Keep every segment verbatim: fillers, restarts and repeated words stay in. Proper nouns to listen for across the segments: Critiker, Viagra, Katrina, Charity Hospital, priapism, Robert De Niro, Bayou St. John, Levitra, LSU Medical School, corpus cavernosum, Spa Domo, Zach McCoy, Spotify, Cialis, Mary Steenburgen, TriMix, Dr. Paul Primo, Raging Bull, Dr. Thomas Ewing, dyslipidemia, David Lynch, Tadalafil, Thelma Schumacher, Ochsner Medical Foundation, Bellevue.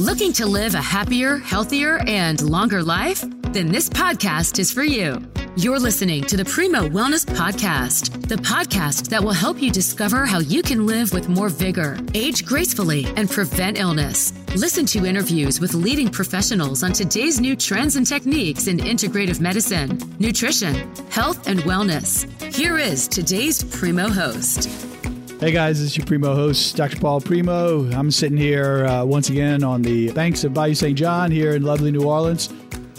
Looking to live a happier, healthier, and longer life? Then this podcast is for you. You're listening to the Primo Wellness Podcast, the podcast that will help you discover how you can live with more vigor, age gracefully, and prevent illness. Listen to interviews with leading professionals on today's new trends and techniques in integrative medicine, nutrition, health, and wellness. Here is today's Primo host. Hey guys, this is your Primo host, Doctor Paul Primo. I'm sitting here uh, once again on the banks of Bayou Saint John here in lovely New Orleans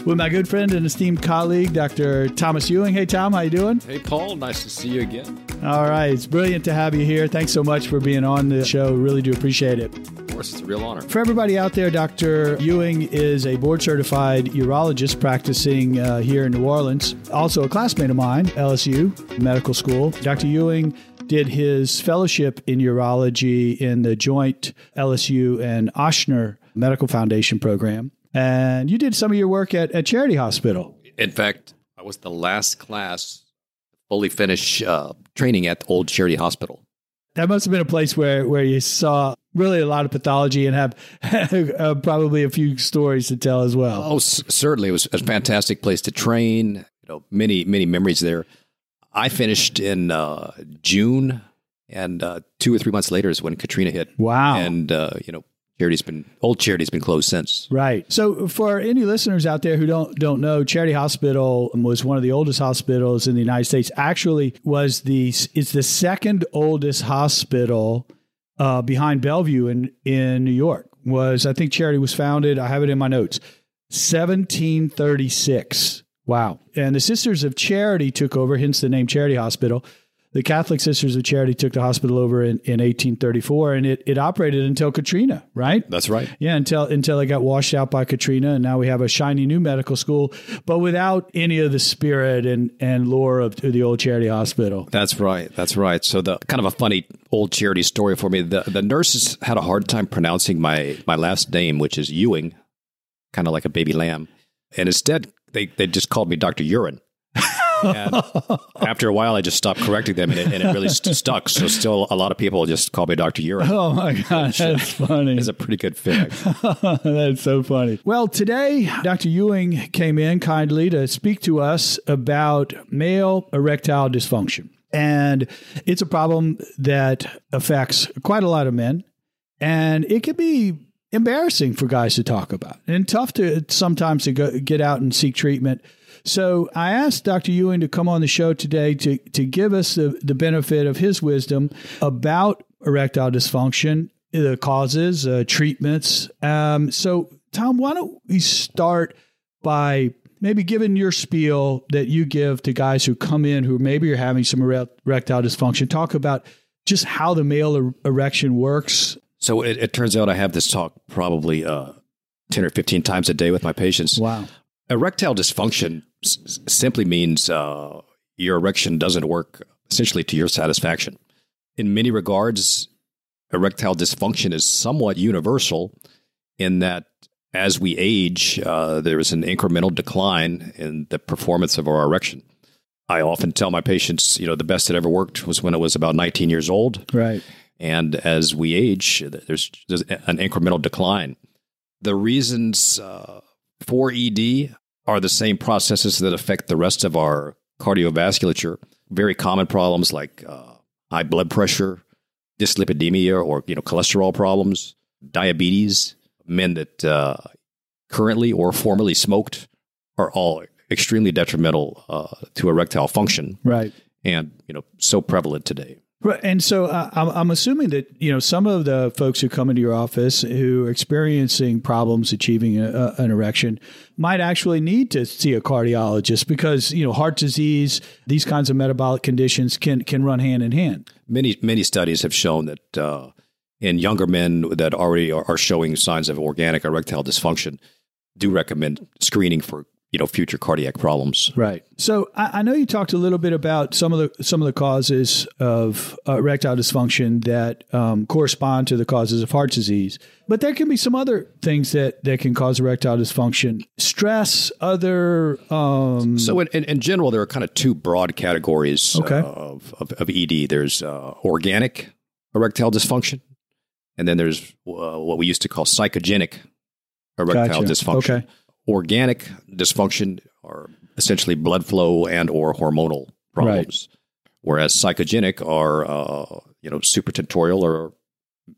with my good friend and esteemed colleague, Doctor Thomas Ewing. Hey, Tom, how you doing? Hey, Paul. Nice to see you again. All right. It's brilliant to have you here. Thanks so much for being on the show. Really do appreciate it. It's a real honor. For everybody out there, Doctor Ewing is a board-certified urologist practicing uh, here in New Orleans. Also a classmate of mine, L S U Medical School. Doctor Ewing did his fellowship in urology in the joint L S U and Ochsner Medical Foundation program. And you did some of your work at, at Charity Hospital. In fact, I was the last class to fully finish uh, training at the old Charity Hospital. That must have been a place where, where you saw really a lot of pathology and have uh, probably a few stories to tell as well. Oh, c- certainly. It was a fantastic place to train. You know, many, many memories there. I finished in uh, June, and uh, two or three months later is when Katrina hit. Wow. And, uh, you know, Charity's been, old Charity's been closed since. Right. So for any listeners out there who don't don't know, Charity Hospital was one of the oldest hospitals in the United States. Actually, was the it's the second oldest hospital uh, behind Bellevue in, in New York. Was I think Charity was founded, I have it in my notes, seventeen thirty-six. Wow. And the Sisters of Charity took over, hence the name Charity Hospital. The Catholic Sisters of Charity took the hospital over in, in eighteen thirty-four, and it, it operated until Katrina, right? That's right. Yeah, until until it got washed out by Katrina, and now we have a shiny new medical school, but without any of the spirit and, and lore of the old Charity Hospital. That's right. That's right. So the kind of a funny old Charity story for me. The the nurses had a hard time pronouncing my, my last name, which is Ewing, kind of like a baby lamb. And instead, they, they just called me Doctor Urine. And after a while, I just stopped correcting them, and it, and it really st- stuck. So still a lot of people just call me Doctor Urine. Oh, my God. That's funny. It's a pretty good fit. That's so funny. Well, today, Doctor Ewing came in kindly to speak to us about male erectile dysfunction. And it's a problem that affects quite a lot of men, and it can be embarrassing for guys to talk about and tough to sometimes to go, get out and seek treatment. So I asked Doctor Ewing to come on the show today to, to give us the, the benefit of his wisdom about erectile dysfunction, the causes, uh, treatments. Um, so, Tom, why don't we start by maybe giving your spiel that you give to guys who come in who maybe are having some erectile dysfunction. Talk about just how the male er- erection works. So it, it turns out I have this talk probably uh, ten or fifteen times a day with my patients. Wow. Erectile dysfunction s- simply means uh, your erection doesn't work essentially to your satisfaction. In many regards, erectile dysfunction is somewhat universal in that as we age, uh, there is an incremental decline in the performance of our erection. I often tell my patients, you know, the best it ever worked was when I was about nineteen years old. Right. And as we age, there's, there's an incremental decline. The reasons uh, for E D are the same processes that affect the rest of our cardiovasculature. Very common problems like uh, high blood pressure, dyslipidemia, or you know cholesterol problems, diabetes. Men that uh, currently or formerly smoked are all extremely detrimental uh, to erectile function. Right, and you know so prevalent today. Right, and so uh, I'm, I'm assuming that you know some of the folks who come into your office who are experiencing problems achieving a, a, an erection might actually need to see a cardiologist because you know heart disease, these kinds of metabolic conditions can can run hand in hand. Many many studies have shown that uh, in younger men that already are, are showing signs of organic erectile dysfunction, do recommend screening for you know, future cardiac problems. Right. So I, I know you talked a little bit about some of the some of the causes of uh, erectile dysfunction that um, correspond to the causes of heart disease, but there can be some other things that, that can cause erectile dysfunction, stress, other... Um... So in, in, in general, there are kind of two broad categories okay. uh, of, of, of E D. There's uh, organic erectile dysfunction, and then there's uh, what we used to call psychogenic erectile gotcha. dysfunction. Okay. Organic dysfunction are essentially blood flow and or hormonal problems, right. whereas psychogenic are uh, you know supratentorial or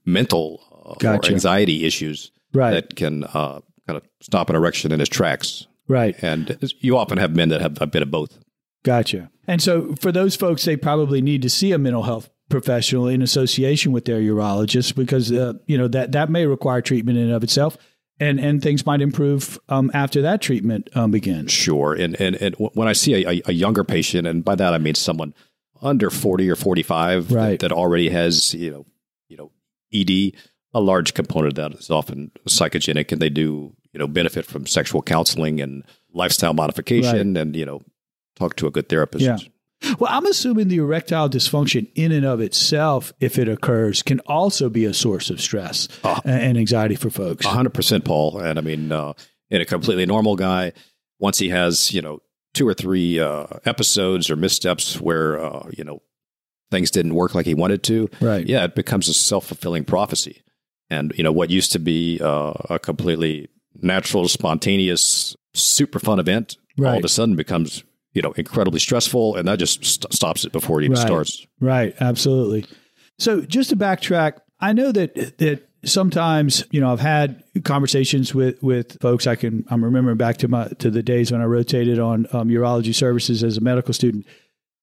mental uh, gotcha. or anxiety issues right. that can uh, kind of stop an erection in its tracks. Right. And you often have men that have a bit of both. Gotcha. And so for those folks, they probably need to see a mental health professional in association with their urologist because, uh, you know, that, that may require treatment in and of itself and, and things might improve um, after that treatment um, begins. Sure. And, and, and when I see a, a younger patient, and by that I mean someone under forty or forty-five right. that, that already has, you know, you know, E D, a large component of that is often psychogenic and they do, you know, benefit from sexual counseling and lifestyle modification right. and, you know, talk to a good therapist. Yeah. Well, I'm assuming the erectile dysfunction in and of itself, if it occurs, can also be a source of stress uh, and anxiety for folks. one hundred percent, Paul. And I mean, uh, in a completely normal guy, once he has, you know, two or three uh, episodes or missteps where, uh, you know, things didn't work like he wanted to, right. yeah, it becomes a self-fulfilling prophecy. And, you know, what used to be uh, a completely natural, spontaneous, super fun event right. all of a sudden becomes... you know, incredibly stressful, and that just st- stops it before it even right. starts. Right. Absolutely. So just to backtrack, I know that, that sometimes, you know, I've had conversations with, with folks. I can, I'm remembering back to my, to the days when I rotated on um, urology services as a medical student,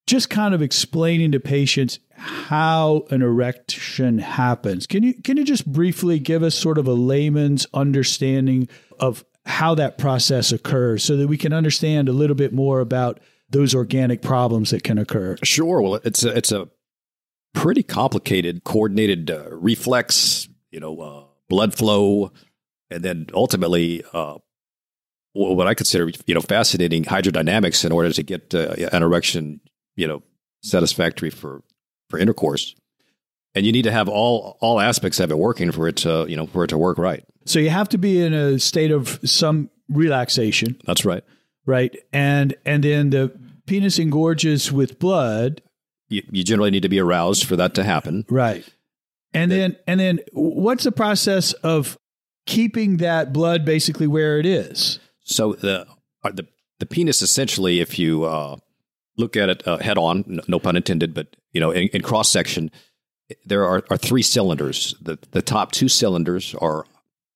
just kind of explaining to patients how an erection happens. Can you, can you just briefly give us sort of a layman's understanding of how that process occurs so that we can understand a little bit more about those organic problems that can occur? Sure. Well, it's a, it's a pretty complicated, coordinated uh, reflex, you know, uh, blood flow, and then ultimately uh, what I consider, you know, fascinating hydrodynamics in order to get uh, an erection, you know, satisfactory for, for intercourse. And you need to have all all aspects of it working for it to, you know, for it to work right. So you have to be in a state of some relaxation. That's right. Right. And and then the penis engorges with blood. You, you generally need to be aroused for that to happen. Right. And then, then and then what's the process of keeping that blood basically where it is? So the the, the penis essentially, if you uh, look at it uh, head on, no, no pun intended, but, you know, in, in cross section, there are, are three cylinders. The the top two cylinders are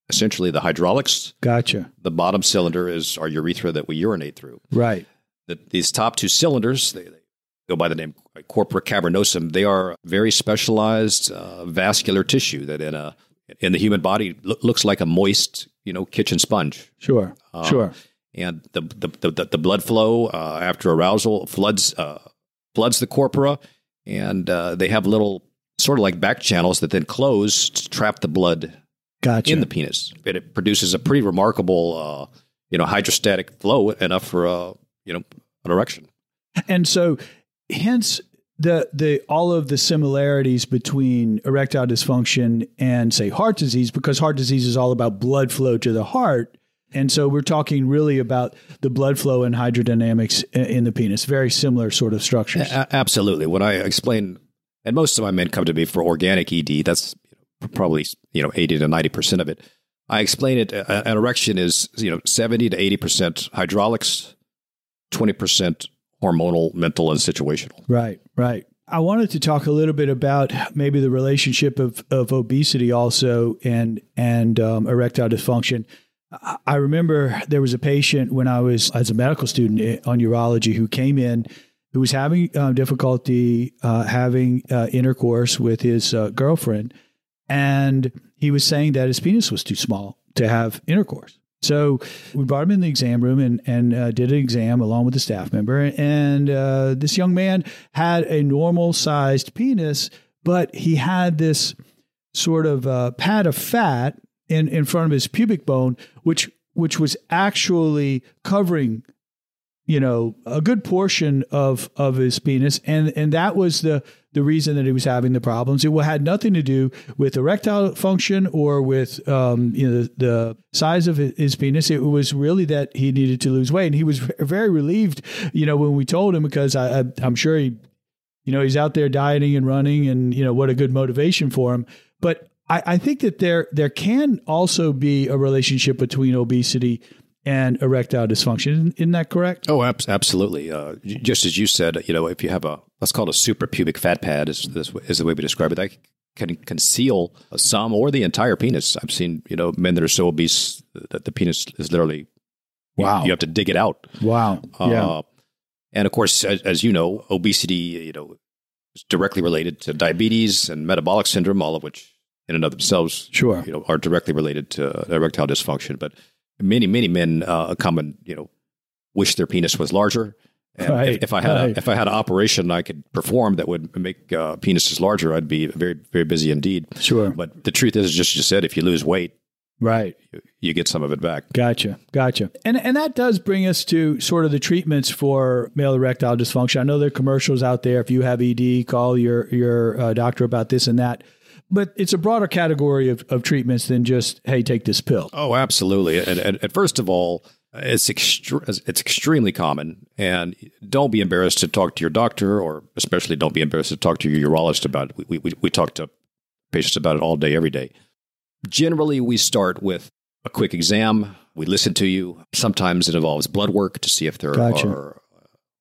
essentially the hydraulics. Gotcha. The bottom cylinder is our urethra that we urinate through. Right. The, these top two cylinders, they, they go by the name corpus cavernosum. They are very specialized uh, vascular tissue that in a in the human body lo- looks like a moist, you know, kitchen sponge. Sure. Um, sure. And the the the, the blood flow uh, after arousal floods uh, floods the corpora, and uh, they have little sort of like back channels that then close to trap the blood gotcha. in the penis. And it produces a pretty remarkable, uh, you know, hydrostatic flow enough for, uh, you know, an erection. And so hence the, the, all of the similarities between erectile dysfunction and say heart disease, because heart disease is all about blood flow to the heart. And so we're talking really about the blood flow and hydrodynamics in the penis, very similar sort of structures. A- absolutely. When I explain... and most of my men come to me for organic E D. That's probably, you know, eighty to ninety percent of it. I explain it. An erection is, you know, seventy to eighty percent hydraulics, twenty percent hormonal, mental, and situational. Right, right. I wanted to talk a little bit about maybe the relationship of, of obesity also and, and um, erectile dysfunction. I remember there was a patient when I was as a medical student on urology who came in who was having uh, difficulty uh, having uh, intercourse with his uh, girlfriend. And he was saying that his penis was too small to have intercourse. So we brought him in the exam room and, and uh, did an exam along with the staff member. And uh, this young man had a normal-sized penis, but he had this sort of uh, pad of fat in, in front of his pubic bone, which which was actually covering, you know, a good portion of, of his penis. And, and that was the, the reason that he was having the problems. It had nothing to do with erectile function or with, um, you know, the, the size of his penis. It was really that he needed to lose weight. And he was very relieved, you know, when we told him, because I, I, I'm sure he, you know, he's out there dieting and running and, you know, what a good motivation for him. But I, I think that there there can also be a relationship between obesity and erectile dysfunction. Isn't that correct? Oh, ab- absolutely. Uh, just as you said, you know, if you have a, let's call it a suprapubic fat pad is, is the way we describe it. That can conceal some or the entire penis. I've seen, you know, men that are so obese that the penis is literally, wow, you, you have to dig it out. Wow. Uh, yeah. And of course, as, as you know, obesity, you know, is directly related to diabetes and metabolic syndrome, all of which in and of themselves, sure, you know, are directly related to erectile dysfunction. But many, many men uh, come and, you know, wish their penis was larger. And right, if, if I had right. a, if I had an operation I could perform that would make uh, penises larger, I'd be very, very busy indeed. Sure. But the truth is, just as you said, if you lose weight, right, you, you get some of it back. Gotcha, gotcha. And and that does bring us to sort of the treatments for male erectile dysfunction. I know there are commercials out there. If you have E D, call your your uh, doctor about this and that. But it's a broader category of, of treatments than just, hey, take this pill. Oh, absolutely. And, and, and first of all, it's extre- it's extremely common. And don't be embarrassed to talk to your doctor, or especially don't be embarrassed to talk to your urologist about it. We, we, we talk to patients about it all day, every day. Generally, we start with a quick exam. We listen to you. Sometimes it involves blood work to see if there gotcha. are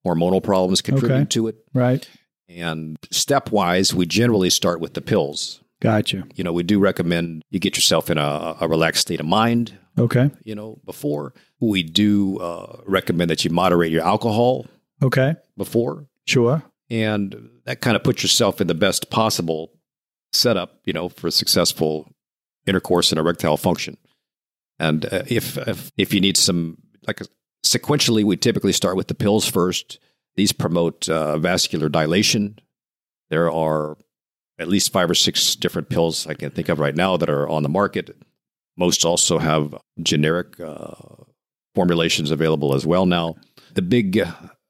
hormonal problems contributing okay. to it. Right. And stepwise, we generally start with the pills. Gotcha. You know, we do recommend you get yourself in a, a relaxed state of mind. Okay. You know, before. We do uh, recommend that you moderate your alcohol. Okay. Before. Sure. And that kind of puts yourself in the best possible setup, you know, for successful intercourse and erectile function. And uh, if, if if you need some, like a, sequentially, we typically start with the pills first. These promote uh, vascular dilation. There are at least five or six different pills I can think of right now that are on the market. Most also have generic uh, formulations available as well now. The big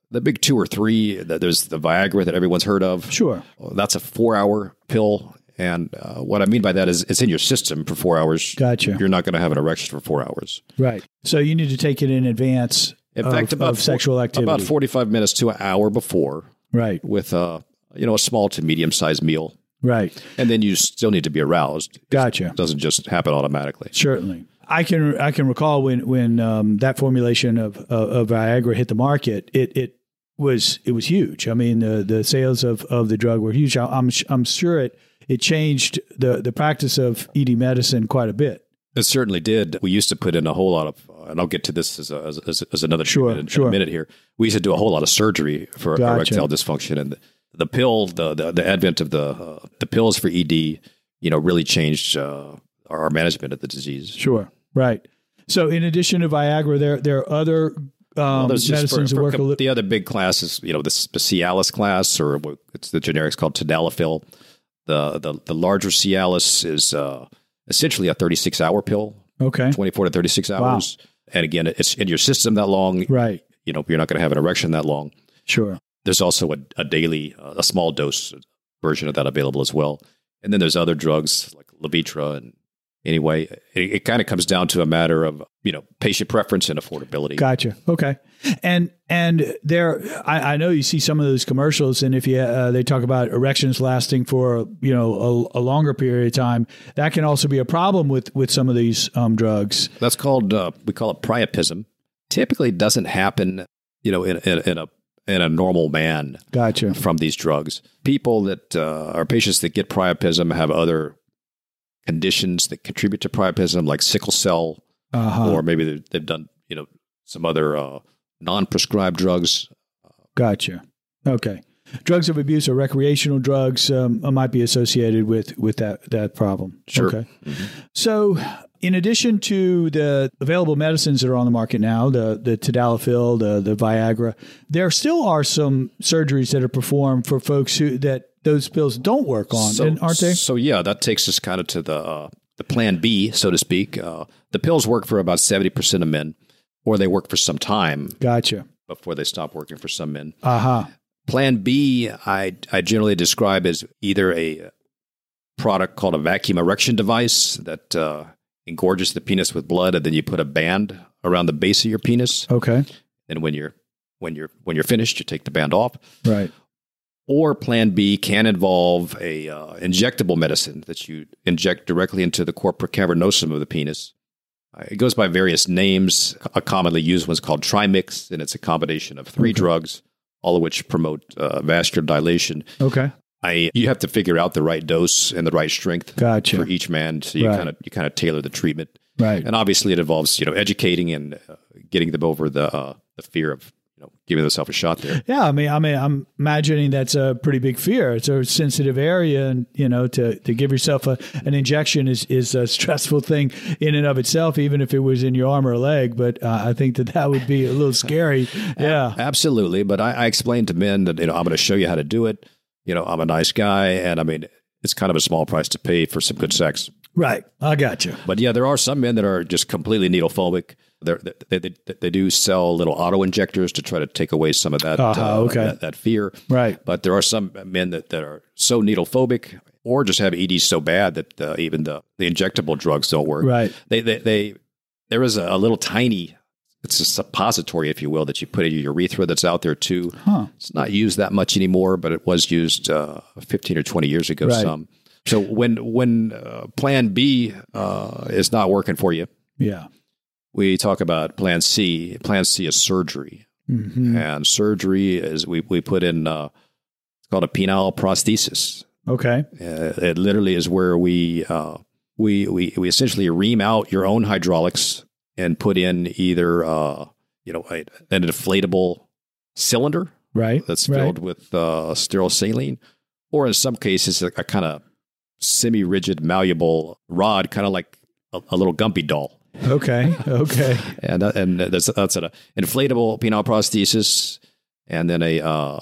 the big two or three, there's the Viagra that everyone's heard of. Sure. That's a four-hour pill. And uh, what I mean by that is it's in your system for four hours. Gotcha. You're not going to have an erection for four hours. Right. So you need to take it in advance in of, fact, about of sexual activity. About forty-five minutes to an hour before. Right. With a, you know, a small to medium-sized meal. Right. And then you still need to be aroused. Gotcha. It doesn't just happen automatically. Certainly. I can I can recall when when um, that formulation of, of of Viagra hit the market, it it was it was huge. I mean, the the sales of, of the drug were huge. I'm I'm sure it it changed the, the practice of E D medicine quite a bit. It certainly did. We used to put in a whole lot of, uh, and I'll get to this as a, as, as another sure, treatment in, sure. in a minute here. We used to do a whole lot of surgery for gotcha. erectile dysfunction, and the, The pill, the, the the advent of the uh, the pills for E D, you know, really changed uh, our management of the disease. Sure, right. So, in addition to Viagra, there there are other um, well, medicines for, that for work. Com- li- the other big class is, you know, the, the Cialis class, or it's the generics called Tadalafil. The the the larger Cialis is uh, essentially a thirty-six hour pill. Okay, twenty-four to thirty-six hours, wow. And again, it's in your system that long. Right. You know, you're not going to have an erection that long. Sure. There's also a, a daily, uh, a small dose version of that available as well. And then there's other drugs like Levitra. And anyway, it, it kind of comes down to a matter of, you know, patient preference and affordability. Gotcha. Okay. And and there, I, I know you see some of those commercials, and if you uh, they talk about erections lasting for, you know, a, a longer period of time, that can also be a problem with with some of these um, drugs. That's called uh, we call it priapism. Typically, doesn't happen, you know, in in, in a in a normal man gotcha. From these drugs. People that uh, are patients that get priapism have other conditions that contribute to priapism, like sickle cell, uh-huh. or maybe they've done, you know, some other uh, non-prescribed drugs. Gotcha. Okay. Drugs of abuse or recreational drugs um, might be associated with, with that, that problem. Sure. Okay. Mm-hmm. So in addition to the available medicines that are on the market now, the, the Tadalafil, the, the Viagra, there still are some surgeries that are performed for folks who that those pills don't work on, so, aren't they? So, yeah, that takes us kind of to the uh, the plan B, so to speak. Uh, the pills work for about seventy percent of men, or they work for some time. Gotcha. Before they stop working for some men. Uh-huh. Plan B, I, I generally describe as either a product called a vacuum erection device that uh, engorges the penis with blood, and then you put a band around the base of your penis. Okay. And when you're when you're when you're finished, you take the band off. Right. Or plan B can involve a uh, injectable medicine that you inject directly into the corpus cavernosum of the penis. Uh, it goes by various names. A commonly used one's called TriMix, and it's a combination of three okay. drugs, all of which promote uh, vascular dilation. Okay. I, you have to figure out the right dose and the right strength gotcha. For each man, so you right. kind of you kind of tailor the treatment. Right. And obviously, it involves you know educating and uh, getting them over the uh, the fear of you know giving themselves a shot there. Yeah, I mean, I mean, I'm imagining that's a pretty big fear. It's a sensitive area, and you know, to, to give yourself a, an injection is is a stressful thing in and of itself, even if it was in your arm or leg. But uh, I think that that would be a little scary. Yeah, absolutely. But I, I explained to men that you know I'm going to show you how to do it. You know, I'm a nice guy, and I mean, it's kind of a small price to pay for some good sex. Right. I got you. But yeah, there are some men that are just completely needle phobic. They're, they, they they do sell little auto injectors to try to take away some of that uh-huh, uh, okay. that, that fear. Right. But there are some men that, that are so needle phobic or just have E D so bad that uh, even the, the injectable drugs don't work. Right. They they, they there is a little tiny. It's a suppository, if you will, that you put in your urethra that's out there, too. Huh. It's not used that much anymore, but it was used uh, fifteen or twenty years ago right. some. So when when uh, plan B uh, is not working for you, yeah, we talk about plan C. Plan C is surgery. Mm-hmm. And surgery is we, we put in uh, it's called a penile prosthesis. Okay. Uh, it literally is where we, uh, we, we, we essentially ream out your own hydraulics and put in either, uh, you know, an inflatable cylinder, right, that's filled right. with uh, sterile saline, or in some cases a, a kind of semi-rigid, malleable rod, kind of like a, a little Gumpy doll. Okay, okay. and and that's that's an inflatable penile prosthesis, and then a uh,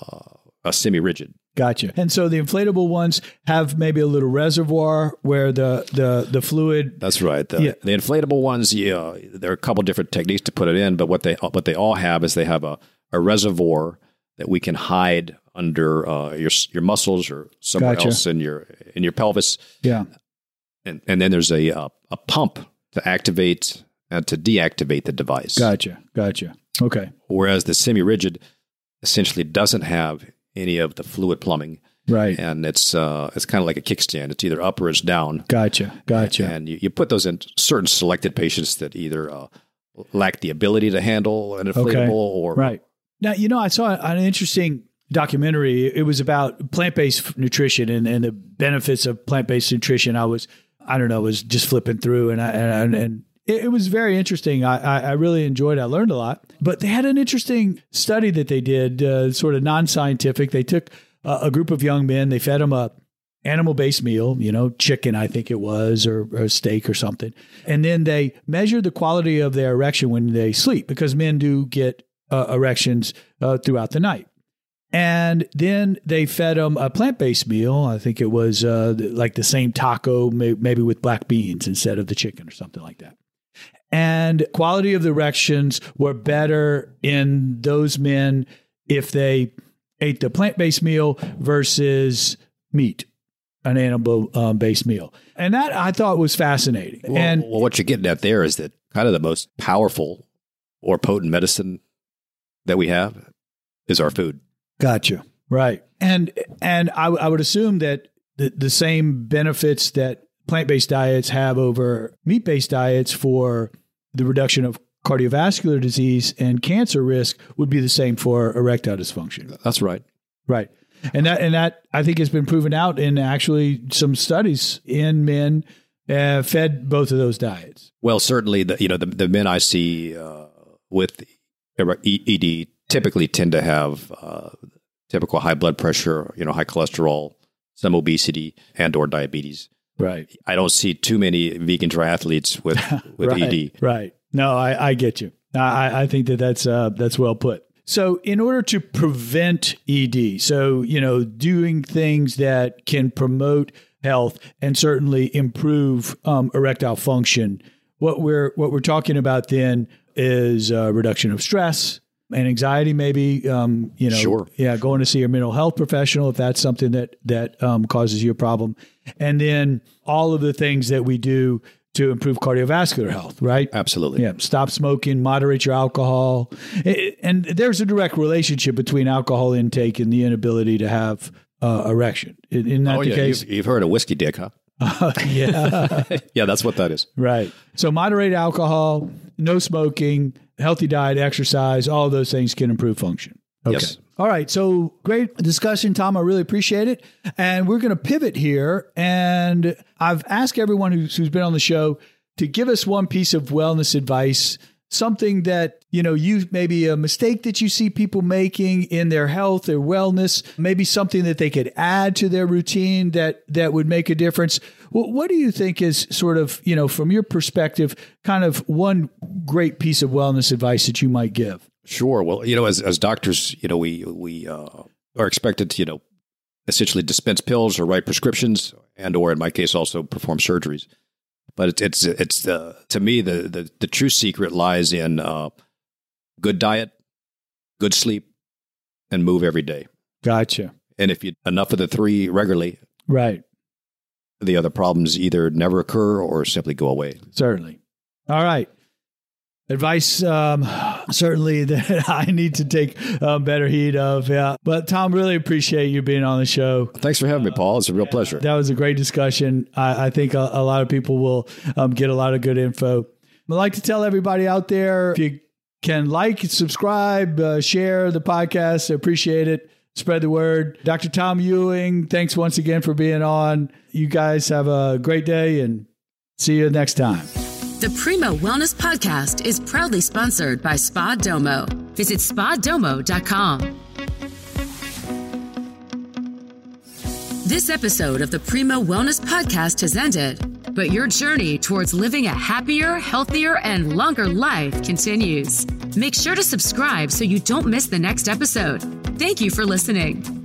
a semi-rigid. Gotcha. And so the inflatable ones have maybe a little reservoir where the the, the fluid. That's right. The, yeah. the inflatable ones, yeah, there are a couple different techniques to put it in, but what they what they all have is they have a, a reservoir that we can hide under uh, your your muscles or somewhere gotcha. Else in your in your pelvis. Yeah. And and then there's a a, a pump to activate and to deactivate the device. Gotcha. Gotcha. Okay. Whereas the semi-rigid essentially doesn't have any of the fluid plumbing. Right. And it's uh, it's kind of like a kickstand. It's either up or it's down. Gotcha. Gotcha. And you, you put those in certain selected patients that either uh, lack the ability to handle an inflatable okay. or... Right. Now, you know, I saw an interesting documentary. It was about plant-based nutrition and, and the benefits of plant-based nutrition. I was, I don't know, was just flipping through and I, and, and it, it was very interesting. I, I really enjoyed it. I learned a lot. But they had an interesting study that they did, uh, sort of non-scientific. They took uh, a group of young men. They fed them a animal-based meal, you know, chicken, I think it was, or, or steak or something. And then they measured the quality of their erection when they sleep, because men do get uh, erections uh, throughout the night. And then they fed them a plant-based meal. I think it was uh, like the same taco, may- maybe with black beans instead of the chicken or something like that. And quality of the erections were better in those men if they ate the plant-based meal versus meat, an animal-based um, meal. And that I thought was fascinating. Well, and well, what you're getting at there is that kind of the most powerful or potent medicine that we have is our food. Gotcha. Right. And and I, I would assume that the, the same benefits that plant-based diets have over meat-based diets for the reduction of cardiovascular disease and cancer risk would be the same for erectile dysfunction. That's right. Right. And that, and that I think has been proven out in actually some studies in men uh, fed both of those diets. Well, certainly the, you know, the, the men I see uh, with E D typically tend to have uh, typical high blood pressure, you know, high cholesterol, some obesity and or diabetes. Right. I don't see too many vegan triathletes with, with right, E D. Right. No, I, I get you. I, I think that that's, uh, that's well put. So in order to prevent E D, so, you know, doing things that can promote health and certainly improve um, erectile function, what we're, what we're talking about then is uh, reduction of stress and anxiety, maybe, um, you know, sure. yeah, going to see your mental health professional if that's something that, that um, causes you a problem. And then all of the things that we do to improve cardiovascular health, right? Absolutely. Yeah. Stop smoking, moderate your alcohol. And there's a direct relationship between alcohol intake and the inability to have uh, erection. Isn't that oh, the yeah. case? You've, you've heard of whiskey dick, huh? Uh, yeah. yeah, that's what that is. Right. So moderate alcohol, no smoking, healthy diet, exercise, all of those things can improve function. Okay. Yes. All right. So great discussion, Tom. I really appreciate it. And we're going to pivot here. And I've asked everyone who's, who's been on the show to give us one piece of wellness advice, something that, you know, you maybe a mistake that you see people making in their health, their wellness, maybe something that they could add to their routine that that would make a difference. Well, what do you think is sort of, you know, from your perspective, kind of one great piece of wellness advice that you might give? Sure. Well, you know, as as doctors, you know, we we uh, are expected to, you know, essentially dispense pills or write prescriptions, and or in my case, also perform surgeries. But it's it's it's uh, to me the, the the true secret lies in uh, good diet, good sleep, and move every day. Gotcha. And if you enough of the three regularly, right, the other problems either never occur or simply go away. Certainly. All right. Advice, um, certainly that I need to take uh, better heed of. Yeah. But Tom, really appreciate you being on the show. Thanks for having uh, me, Paul. It's a real yeah, pleasure. That was a great discussion. I, I think a, a lot of people will um, get a lot of good info. I'd like to tell everybody out there, if you can like, subscribe, uh, share the podcast, I appreciate it. Spread the word. Doctor Tom Ewing, thanks once again for being on. You guys have a great day and see you next time. The Primo Wellness Podcast is proudly sponsored by Spa Domo. Visit spa domo dot com. This episode of the Primo Wellness Podcast has ended, but your journey towards living a happier, healthier, and longer life continues. Make sure to subscribe so you don't miss the next episode. Thank you for listening.